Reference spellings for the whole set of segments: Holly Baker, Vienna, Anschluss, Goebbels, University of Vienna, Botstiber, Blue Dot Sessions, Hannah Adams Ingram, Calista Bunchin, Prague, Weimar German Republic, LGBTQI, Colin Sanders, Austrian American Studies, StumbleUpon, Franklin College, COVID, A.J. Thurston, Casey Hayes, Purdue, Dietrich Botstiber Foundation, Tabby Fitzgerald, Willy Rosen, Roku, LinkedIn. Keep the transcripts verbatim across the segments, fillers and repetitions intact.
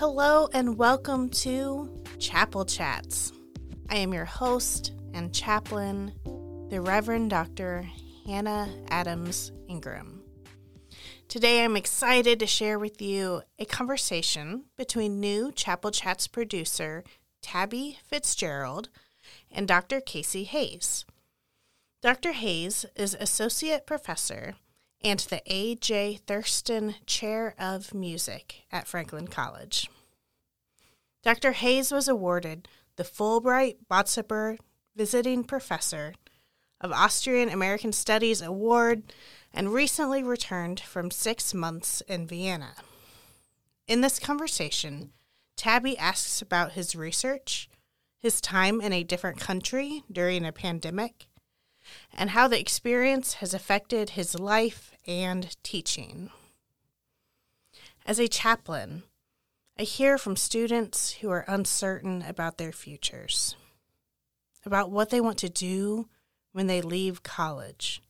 Hello and welcome to Chapel Chats. I am your host and chaplain, the Reverend Doctor Hannah Adams Ingram. Today I'm excited to share with you a conversation between new Chapel Chats producer Tabby Fitzgerald and Doctor Casey Hayes. Doctor Hayes is Associate Professor and the A J. Thurston Chair of Music at Franklin College. Doctor Hayes was awarded the Fulbright Botstiber Visiting Professor of Austrian American Studies Award and recently returned from six months in Vienna. In this conversation, Tabby asks about his research, his time in a different country during a pandemic, and how the experience has affected his life and teaching. As a chaplain, I hear from students who are uncertain about their futures, about what they want to do when they leave college.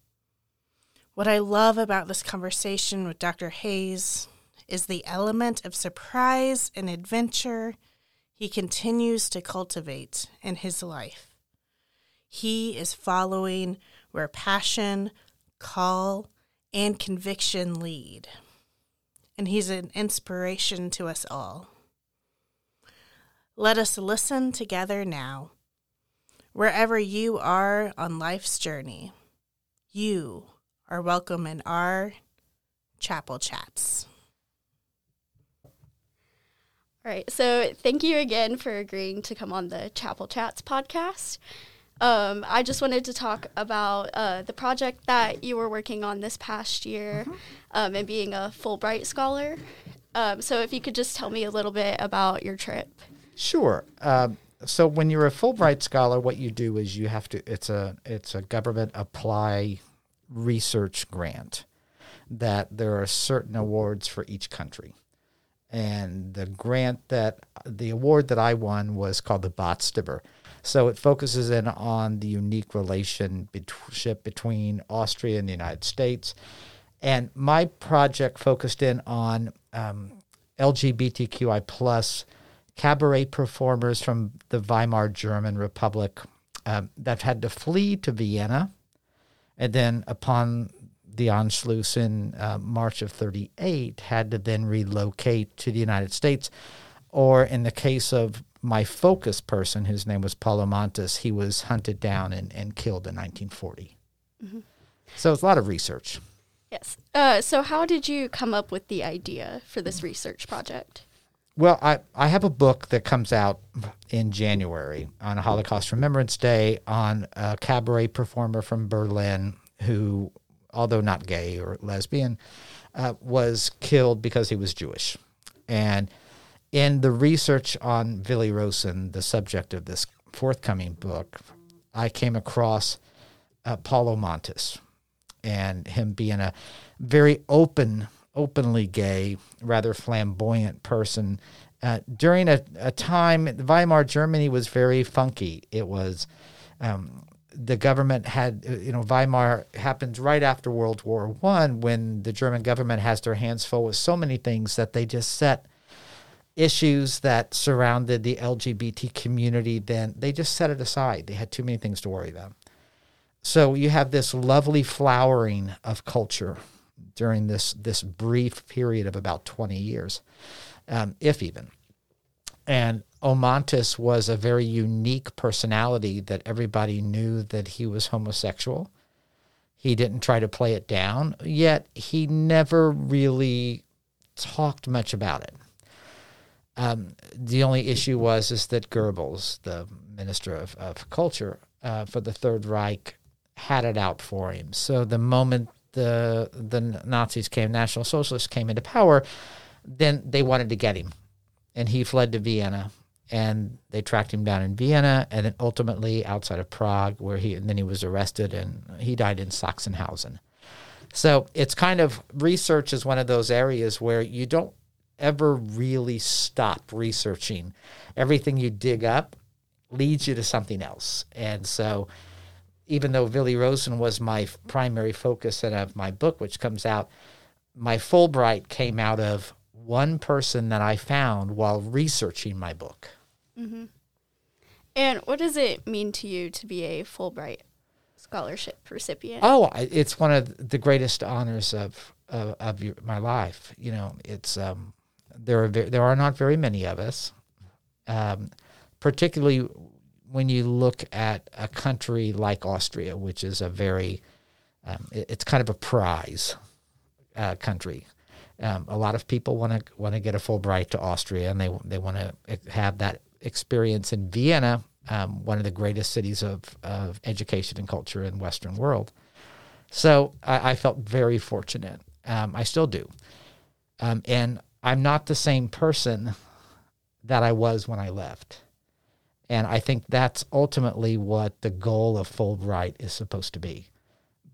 What I love about this conversation with Doctor Hayes is the element of surprise and adventure he continues to cultivate in his life. He is following where passion, call, and conviction lead. And he's an inspiration to us all. Let us listen together now. Wherever you are on life's journey, you are welcome in our Chapel Chats. All right, so thank you again for agreeing to come on the Chapel Chats podcast. Um, I just wanted to talk about uh, the project that you were working on this past year mm-hmm. um, and being a Fulbright scholar. Um, so if you could just tell me a little bit about your trip. Sure. Uh, so when you're a Fulbright scholar, what you do is you have to, it's a, it's a government apply research grant that there are certain awards for each country. And the grant that, the award that I won was called the Botstiber. So it focuses in on the unique relationship between Austria and the United States. And my project focused in on um, L G B T Q I plus cabaret performers from the Weimar German Republic um, that had to flee to Vienna. And then upon the Anschluss in uh, March of thirty-eight, had to then relocate to the United States. Or in the case of my focus person, whose name was Paul O'Montis, he was hunted down and, and killed in nineteen forty. Mm-hmm. So it's a lot of research. Yes. Uh, so how did you come up with the idea for this research project? Well, I, I have a book that comes out in January on Holocaust Remembrance Day on a cabaret performer from Berlin who, although not gay or lesbian, uh, was killed because he was Jewish. And in the research on Willy Rosen, the subject of this forthcoming book, I came across uh, Paul O'Montis and him being a very open, openly gay, rather flamboyant person. Uh, during a, a time, Weimar Germany was very funky. It was um, the government had, you know, Weimar happens right after World War One when the German government has their hands full with so many things that they just set issues that surrounded the L G B T community, then they just set it aside. They had too many things to worry about. So you have this lovely flowering of culture during this this brief period of about twenty years, um, if even. And O'Montis was a very unique personality that everybody knew that he was homosexual. He didn't try to play it down, yet he never really talked much about it. Um, the only issue was is that Goebbels, the Minister of, of Culture uh, for the Third Reich, had it out for him. So the moment the the Nazis came, National Socialists came into power, then they wanted to get him. And he fled to Vienna, and they tracked him down in Vienna, and then ultimately outside of Prague, where he and then he was arrested, and he died in Sachsenhausen. So it's kind of, research is one of those areas where you don't ever really stop researching. Everything you dig up leads you to something else. And so even though Willy Rosen was my primary focus and of my book, which comes out, my Fulbright came out of one person that I found while researching my book. Mm-hmm. And what does it mean to you to be a Fulbright scholarship recipient? Oh, it's one of the greatest honors of of, of your, my life. You know, it's um, there are there are not very many of us, um, particularly when you look at a country like Austria, which is a very um, it's kind of a prize uh, country. Um, a lot of people want to want to get a Fulbright to Austria, and they they want to have that experience in Vienna, um, one of the greatest cities of, of education and culture in the Western world. So I, I felt very fortunate. Um, I still do. Um, and I'm not the same person that I was when I left. And I think that's ultimately what the goal of Fulbright is supposed to be,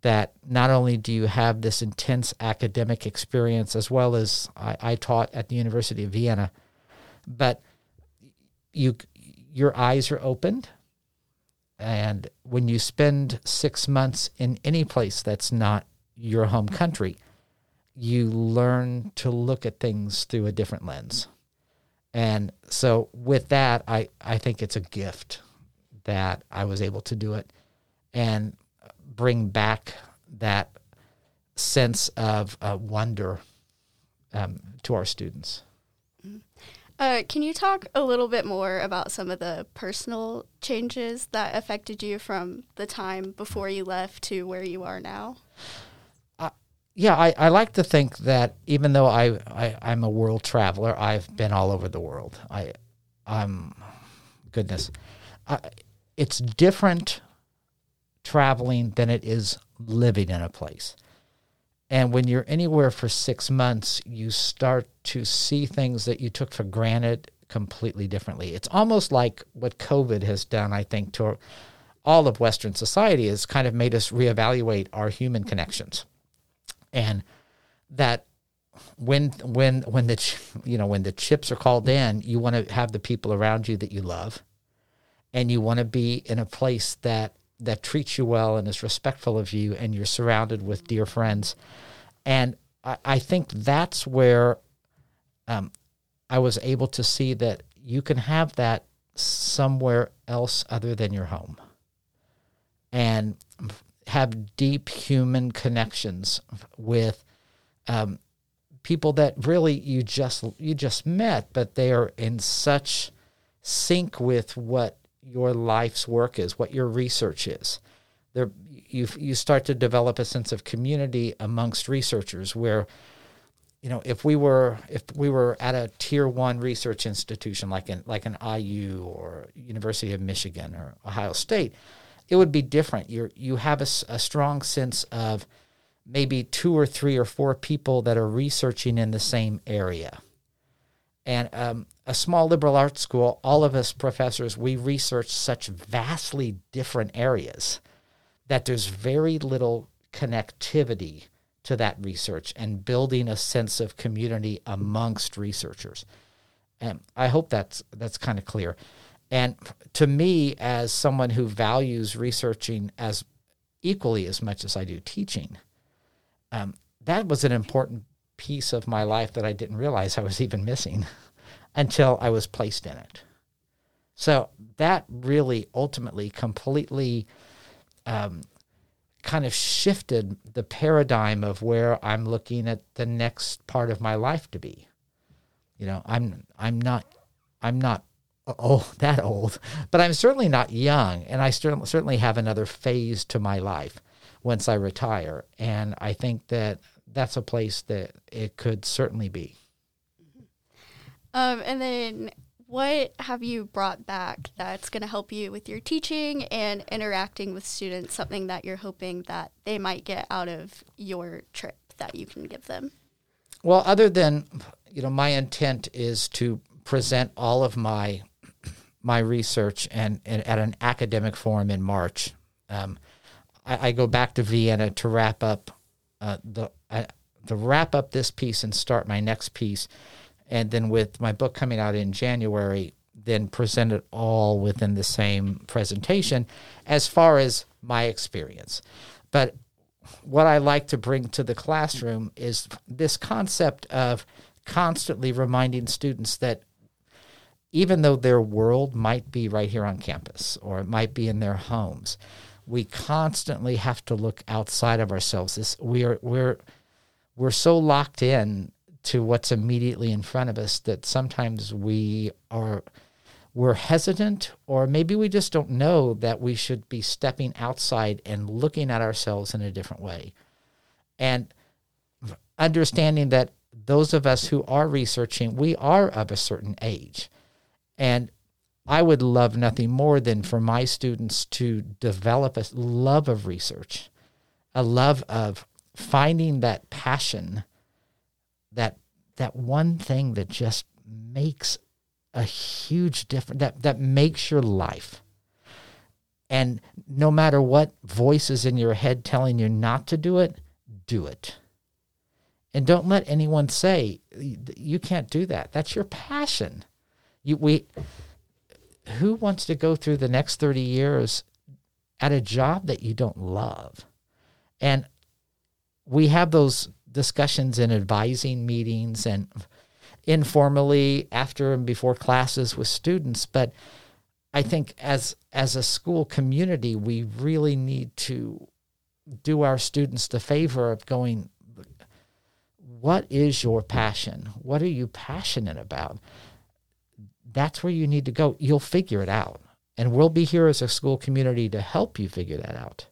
that not only do you have this intense academic experience, as well as I, I taught at the University of Vienna, but You, your eyes are opened, and when you spend six months in any place that's not your home country, you learn to look at things through a different lens. And so with that, I, I think it's a gift that I was able to do it and bring back that sense of uh, wonder um, to our students. Mm-hmm. Uh, can you talk a little bit more about some of the personal changes that affected you from the time before you left to where you are now? Uh, yeah, I, I like to think that even though I, I, I'm a world traveler, I've been all over the world. I, I'm, goodness. I, it's different traveling than it is living in a place. And when you're anywhere for six months, you start to see things that you took for granted completely differently. It's almost like what COVID has done, I think, to all of Western society, has kind of made us reevaluate our human connections. And that when when when the you know when the chips are called in, you want to have the people around you that you love, and you want to be in a place that. that treats you well and is respectful of you, and you're surrounded with dear friends. And I, I think that's where um, I was able to see that you can have that somewhere else other than your home and have deep human connections with um, people that really you just you just met, but they are in such sync with what your life's work is, what your research is. There, you you start to develop a sense of community amongst researchers where, you know, if we were if we were at a tier one research institution like an like an I U or University of Michigan or Ohio State, it would be different. You you have a, a strong sense of maybe two or three or four people that are researching in the same area. And um, a small liberal arts school, all of us professors, we research such vastly different areas that there's very little connectivity to that research and building a sense of community amongst researchers. And I hope that's that's kind of clear. And to me, as someone who values researching as equally as much as I do teaching, um, that was an important piece of my life that I didn't realize I was even missing until I was placed in it. So that really ultimately completely um, kind of shifted the paradigm of where I'm looking at the next part of my life to be. You know, I'm I'm not I'm not oh that old, but I'm certainly not young, and I st- certainly have another phase to my life once I retire. And I think that that's a place that it could certainly be. Um, and then what have you brought back that's going to help you with your teaching and interacting with students, something that you're hoping that they might get out of your trip that you can give them? Well, other than, you know, my intent is to present all of my my research and, and at an academic forum in March. Um, I, I go back to Vienna to wrap up uh, the I, to wrap up this piece and start my next piece, and then with my book coming out in January, then present it all within the same presentation as far as my experience. But what I like to bring to the classroom is this concept of constantly reminding students that even though their world might be right here on campus or it might be in their homes, we constantly have to look outside of ourselves. This, we are, we're we're so locked in to what's immediately in front of us that sometimes we are we're hesitant, or maybe we just don't know that we should be stepping outside and looking at ourselves in a different way. And understanding that those of us who are researching, we are of a certain age. And I would love nothing more than for my students to develop a love of research, a love of finding that passion, that that one thing that just makes a huge difference, that, that makes your life. And no matter what voice is in your head telling you not to do it, do it. And don't let anyone say, you can't do that. That's your passion. You, we... Who wants to go through the next thirty years at a job that you don't love? And we have those discussions in advising meetings and informally after and before classes with students. But I think as as a school community, we really need to do our students the favor of going, what is your passion? What are you passionate about? That's where you need to go. You'll figure it out. And we'll be here as a school community to help you figure that out.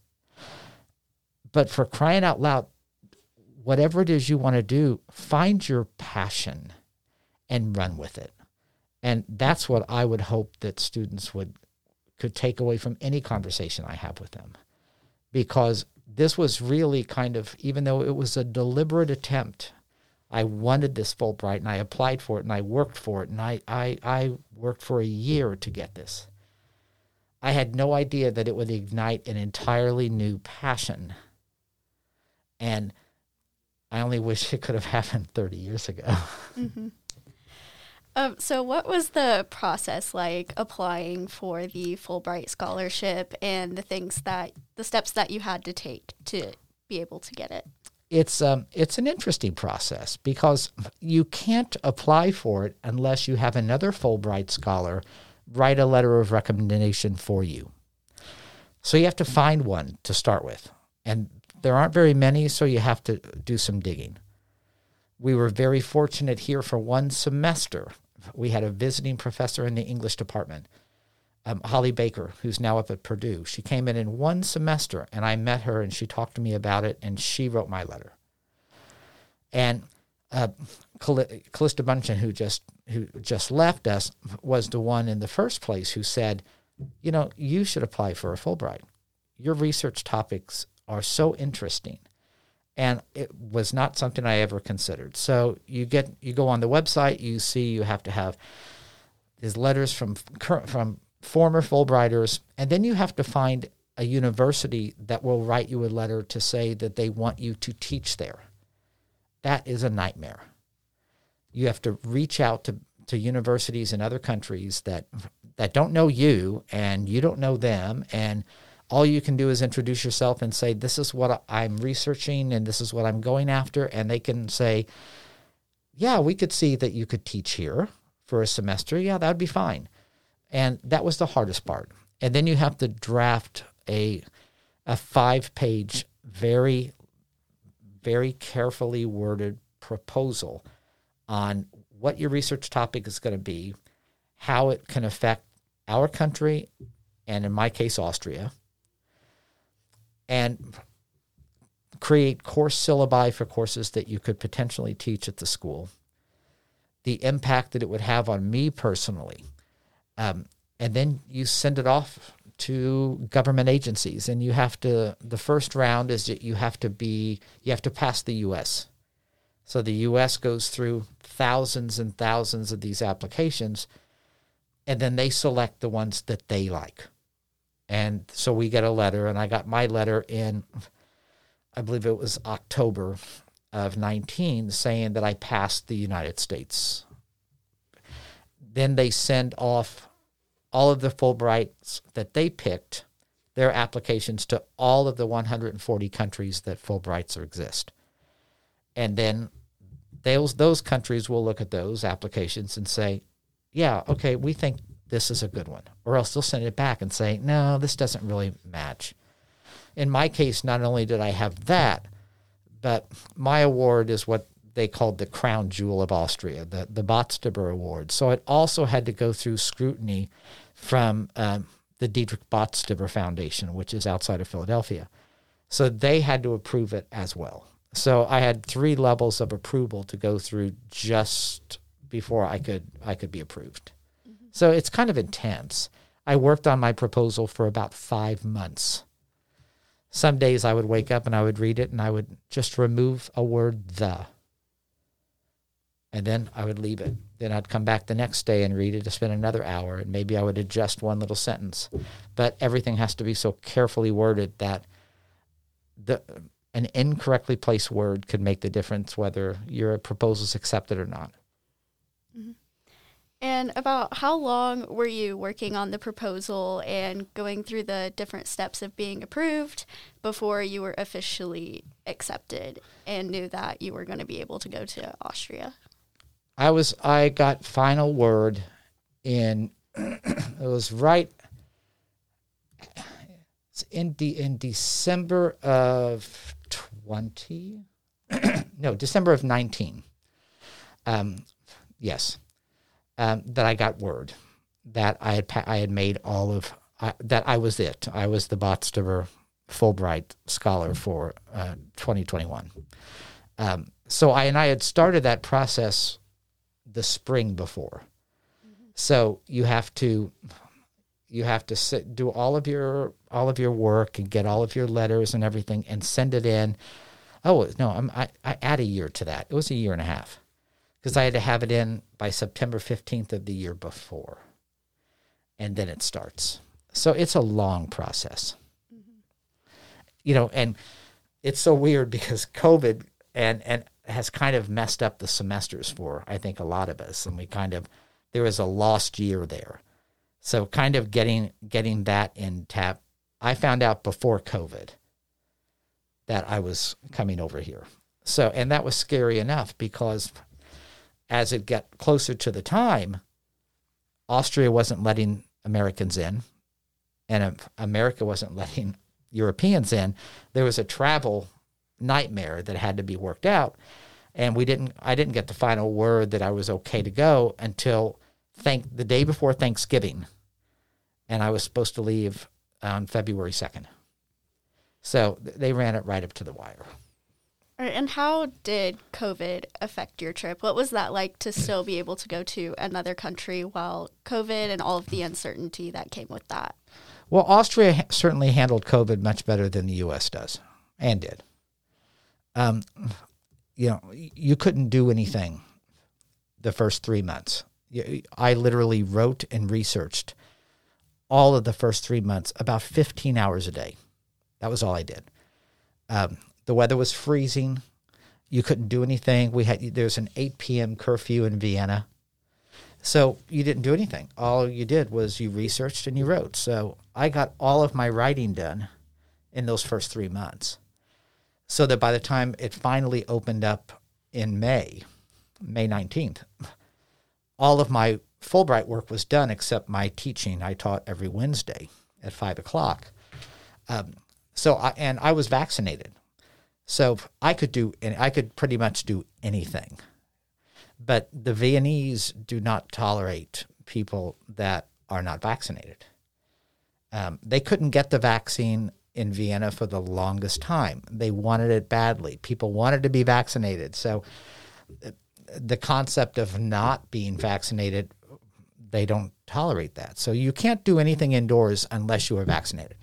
But for crying out loud, whatever it is you want to do, find your passion and run with it. And that's what I would hope that students would could take away from any conversation I have with them. Because this was really kind of, even though it was a deliberate attempt, I wanted this Fulbright, and I applied for it, and I worked for it, and I, I I worked for a year to get this. I had no idea that it would ignite an entirely new passion. And I only wish it could have happened thirty years ago. Mm-hmm. Um, so what was the process like applying for the Fulbright scholarship and the things that, the steps that you had to take to be able to get it? It's um it's an interesting process because you can't apply for it unless you have another Fulbright scholar write a letter of recommendation for you. So you have to find one to start with. And there aren't very many, so you have to do some digging. We were very fortunate here for one semester. We had a visiting professor in the English department, um, Holly Baker, who's now up at Purdue. She came in in one semester, and I met her, and she talked to me about it, and she wrote my letter. And uh, Cal- Calista Bunchin, who just who just left us, was the one in the first place who said, you know, you should apply for a Fulbright. Your research topics are so interesting. And it was not something I ever considered. So you get you go on the website, you see you have to have these letters from from former Fulbrighters, and then you have to find a university that will write you a letter to say that they want you to teach there. That is a nightmare. You have to reach out to, to universities in other countries that that don't know you and you don't know them, and all you can do is introduce yourself and say, this is what I'm researching and this is what I'm going after. And they can say, yeah, we could see that you could teach here for a semester. Yeah, that would be fine. And that was the hardest part. And then you have to draft a a five-page, very, very carefully worded proposal on what your research topic is going to be, how it can affect our country, and in my case, Austria, and create course syllabi for courses that you could potentially teach at the school, the impact that it would have on me personally. Um, and then you send it off to government agencies, and you have to, the first round is that you have to be, you have to pass the U S. So the U S goes through thousands and thousands of these applications, and then they select the ones that they like. And so we get a letter, and I got my letter in, I believe it was October of nineteen, saying that I passed the United States. Then they send off all of the Fulbrights that they picked, their applications to all of the one hundred forty countries that Fulbrights exist. And then those, those countries will look at those applications and say, yeah, okay, we think this is a good one. Or else they'll send it back and say, no, this doesn't really match. In my case, not only did I have that, but my award is what they called the crown jewel of Austria, the, the Botstiber Award. So it also had to go through scrutiny from um, the Dietrich Botstiber Foundation, which is outside of Philadelphia. So they had to approve it as well. So I had three levels of approval to go through just before I could I could be approved. Mm-hmm. So it's kind of intense. I worked on my proposal for about five months. Some days I would wake up and I would read it and I would just remove a word, the. And then I would leave it. Then I'd come back the next day and read it to spend another hour, and maybe I would adjust one little sentence. But everything has to be so carefully worded that the an incorrectly placed word could make the difference whether your proposal is accepted or not. Mm-hmm. And about how long were you working on the proposal and going through the different steps of being approved before you were officially accepted and knew that you were going to be able to go to Austria? I was, I got final word in, it was right in the, in December of twenty, no, December of nineteen. Um, yes. Um, that I got word that I had, pa- I had made all of, I, that I was it. I was the Botstiber Fulbright scholar for uh, twenty twenty-one. Um, so I, and I had started that process the spring before. Mm-hmm. So you have to you have to sit, do all of your all of your work and get all of your letters and everything and send it in. Oh no, I'm, I I add a year to that. It was a year and a half because I had to have it in by September fifteenth of the year before, and then it starts. So it's a long process, mm-hmm. you know. And it's so weird because COVID and and. has kind of messed up the semesters for, I think, a lot of us. And we kind of, there was a lost year there. So kind of getting getting that in tap. I found out before COVID that I was coming over here. So, and that was scary enough because as it got closer to the time, Austria wasn't letting Americans in and America wasn't letting Europeans in. There was a travel nightmare that had to be worked out, and we didn't I didn't get the final word that I was okay to go until thank the day before Thanksgiving, and I was supposed to leave on February second. So they ran it right up to the wire. All right, and how did COVID affect your trip? What was that like to still be able to go to another country while COVID and all of the uncertainty that came with that? Well, Austria certainly handled COVID much better than the U S does and did. Um, you know, you couldn't do anything the first three months. I literally wrote and researched all of the first three months, about fifteen hours a day. That was all I did. Um, the weather was freezing. You couldn't do anything. We had, there's an eight p.m. curfew in Vienna. So you didn't do anything. All you did was you researched and you wrote. So I got all of my writing done in those first three months. So that by the time it finally opened up in May, May nineteenth, all of my Fulbright work was done except my teaching. I taught every Wednesday at five o'clock. Um, so I, and I was vaccinated. So I could do, and I could pretty much do anything. But the Viennese do not tolerate people that are not vaccinated. Um, they couldn't get the vaccine in Vienna for the longest time. They wanted it badly. People wanted to be vaccinated. So the concept of not being vaccinated, they don't tolerate that. So you can't do anything indoors unless you are vaccinated.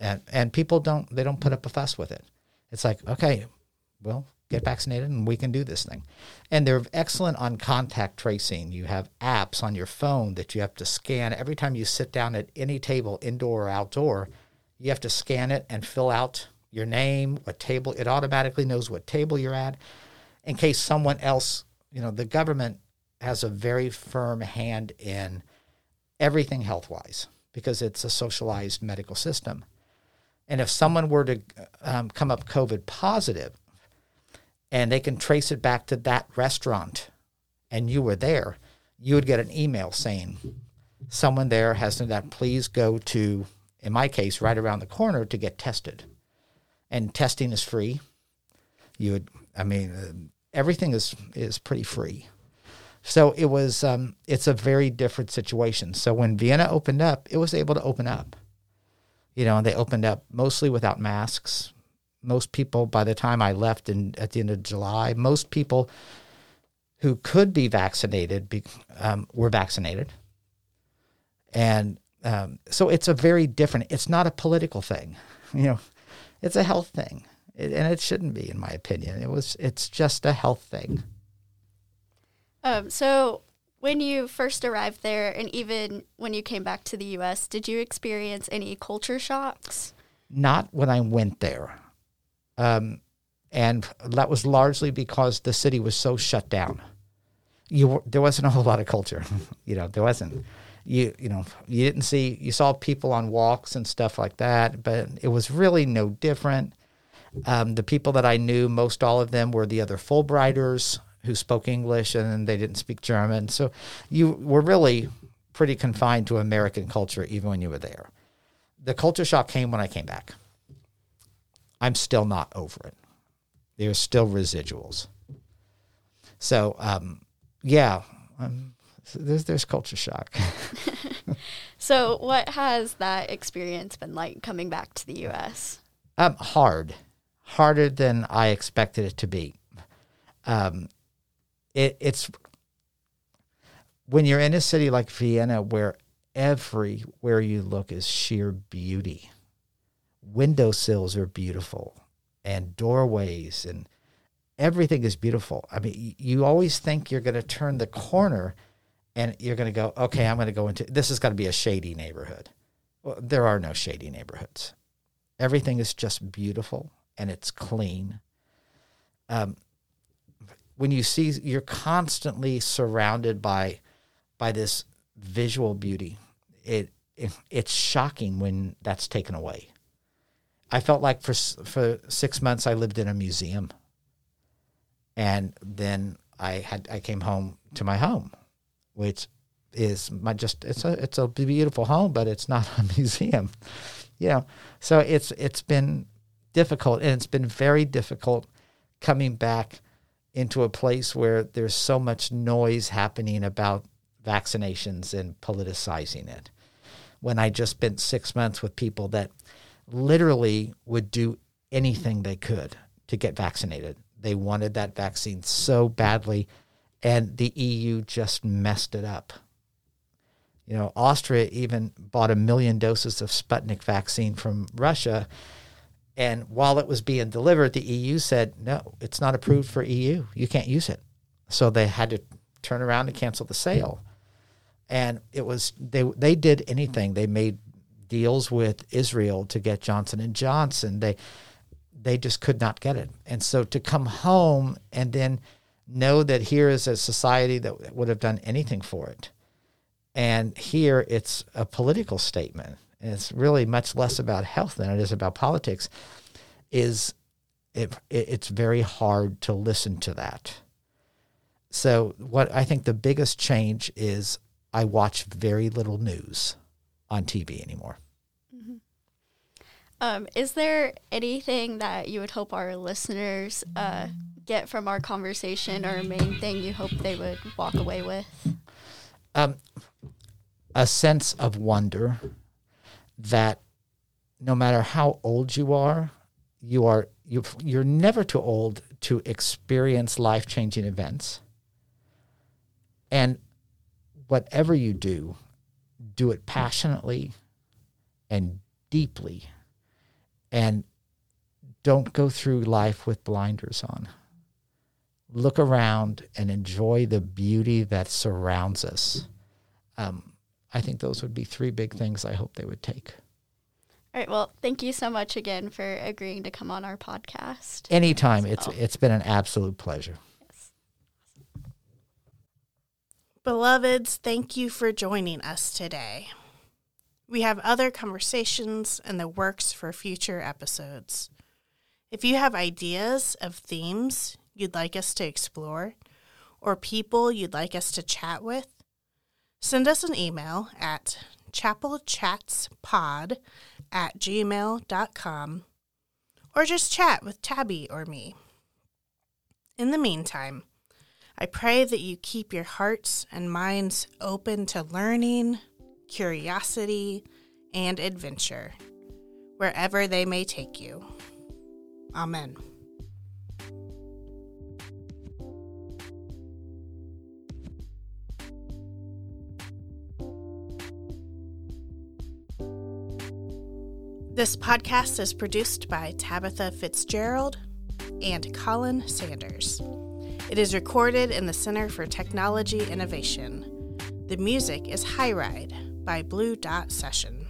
And and people don't, they don't put up a fuss with it. It's like, okay, well, get vaccinated and we can do this thing. And they're excellent on contact tracing. You have apps on your phone that you have to scan every time you sit down at any table, indoor or outdoor. You have to scan it and fill out your name, what table. It automatically knows what table you're at in case someone else, you know, the government has a very firm hand in everything health-wise because it's a socialized medical system. And if someone were to um, come up COVID positive, and they can trace it back to that restaurant, and you were there, you would get an email saying, someone there has done that, please go to, in my case, right around the corner to get tested. And testing is free. You would, I mean, everything is, is pretty free. So it was, um, it's a very different situation. So when Vienna opened up, it was able to open up. You know, they opened up mostly without masks. Most people, by the time I left in, at the end of July, most people who could be vaccinated be, um, were vaccinated. And um, so it's a very different, it's not a political thing. You know, it's a health thing. It, and it shouldn't be, in my opinion. It was, it's just a health thing. Um, so when you first arrived there and even when you came back to the U S, did you experience any culture shocks? Not when I went there. Um, and that was largely because the city was so shut down. You There wasn't a whole lot of culture. you know, there wasn't. You you know, you didn't see, you saw people on walks and stuff like that, but it was really no different. Um, the people that I knew, most all of them were the other Fulbrighters who spoke English, and they didn't speak German. So you were really pretty confined to American culture even when you were there. The culture shock came when I came back. I'm still not over it. There's still residuals. So, um, yeah, um, there's, there's culture shock. So what has that experience been like coming back to the U S? Um, hard. Harder than I expected it to be. Um, it, it's when you're in a city like Vienna where everywhere you look is sheer beauty. Windowsills are beautiful and doorways and everything is beautiful. I mean, you always think you're going to turn the corner and you're going to go, okay, I'm going to go into, this is going to be a shady neighborhood. Well, there are no shady neighborhoods. Everything is just beautiful and it's clean. Um, when you see, you're constantly surrounded by, by this visual beauty. It, it it's shocking when that's taken away. I felt like for for six months I lived in a museum, and then I had I came home to my home, which is my just it's a it's a beautiful home, but it's not a museum, you know. So it's it's been difficult, and it's been very difficult coming back into a place where there's so much noise happening about vaccinations and politicizing it. When I just spent six months with people that literally would do anything they could to get vaccinated. They wanted that vaccine so badly, and the E U just messed it up. You know, Austria even bought a million doses of Sputnik vaccine from Russia, and while it was being delivered, the E U said, no, it's not approved for E U. You can't use it. So they had to turn around and cancel the sale. And it was, they they did anything. They made deals with Israel to get Johnson and Johnson. They they just could not get it. And so to come home and then know that here is a society that would have done anything for it, and here it's a political statement, and it's really much less about health than it is about politics, is it, it it's very hard to listen to that. So what I think the biggest change is I watch very little news on T V anymore. Mm-hmm. Um, is there anything that you would hope our listeners uh, get from our conversation, or a main thing you hope they would walk away with? Um, a sense of wonder that no matter how old you are, you are you you're never too old to experience life-changing events. And whatever you do, do it passionately and deeply, and don't go through life with blinders on. Look around and enjoy the beauty that surrounds us. Um, I think those would be three big things I hope they would take. All right. Well, thank you so much again for agreeing to come on our podcast. Anytime. So. It's, it's been an absolute pleasure. Beloveds, thank you for joining us today. We have other conversations in the works for future episodes. If you have ideas of themes you'd like us to explore, or people you'd like us to chat with, send us an email at chapelchatspod at gmail dot com, or just chat with Tabby or me. In the meantime, I pray that you keep your hearts and minds open to learning, curiosity, and adventure, wherever they may take you. Amen. This podcast is produced by Tabitha Fitzgerald and Colin Sanders. It is recorded in the Center for Technology Innovation. The music is High Ride by Blue Dot Sessions.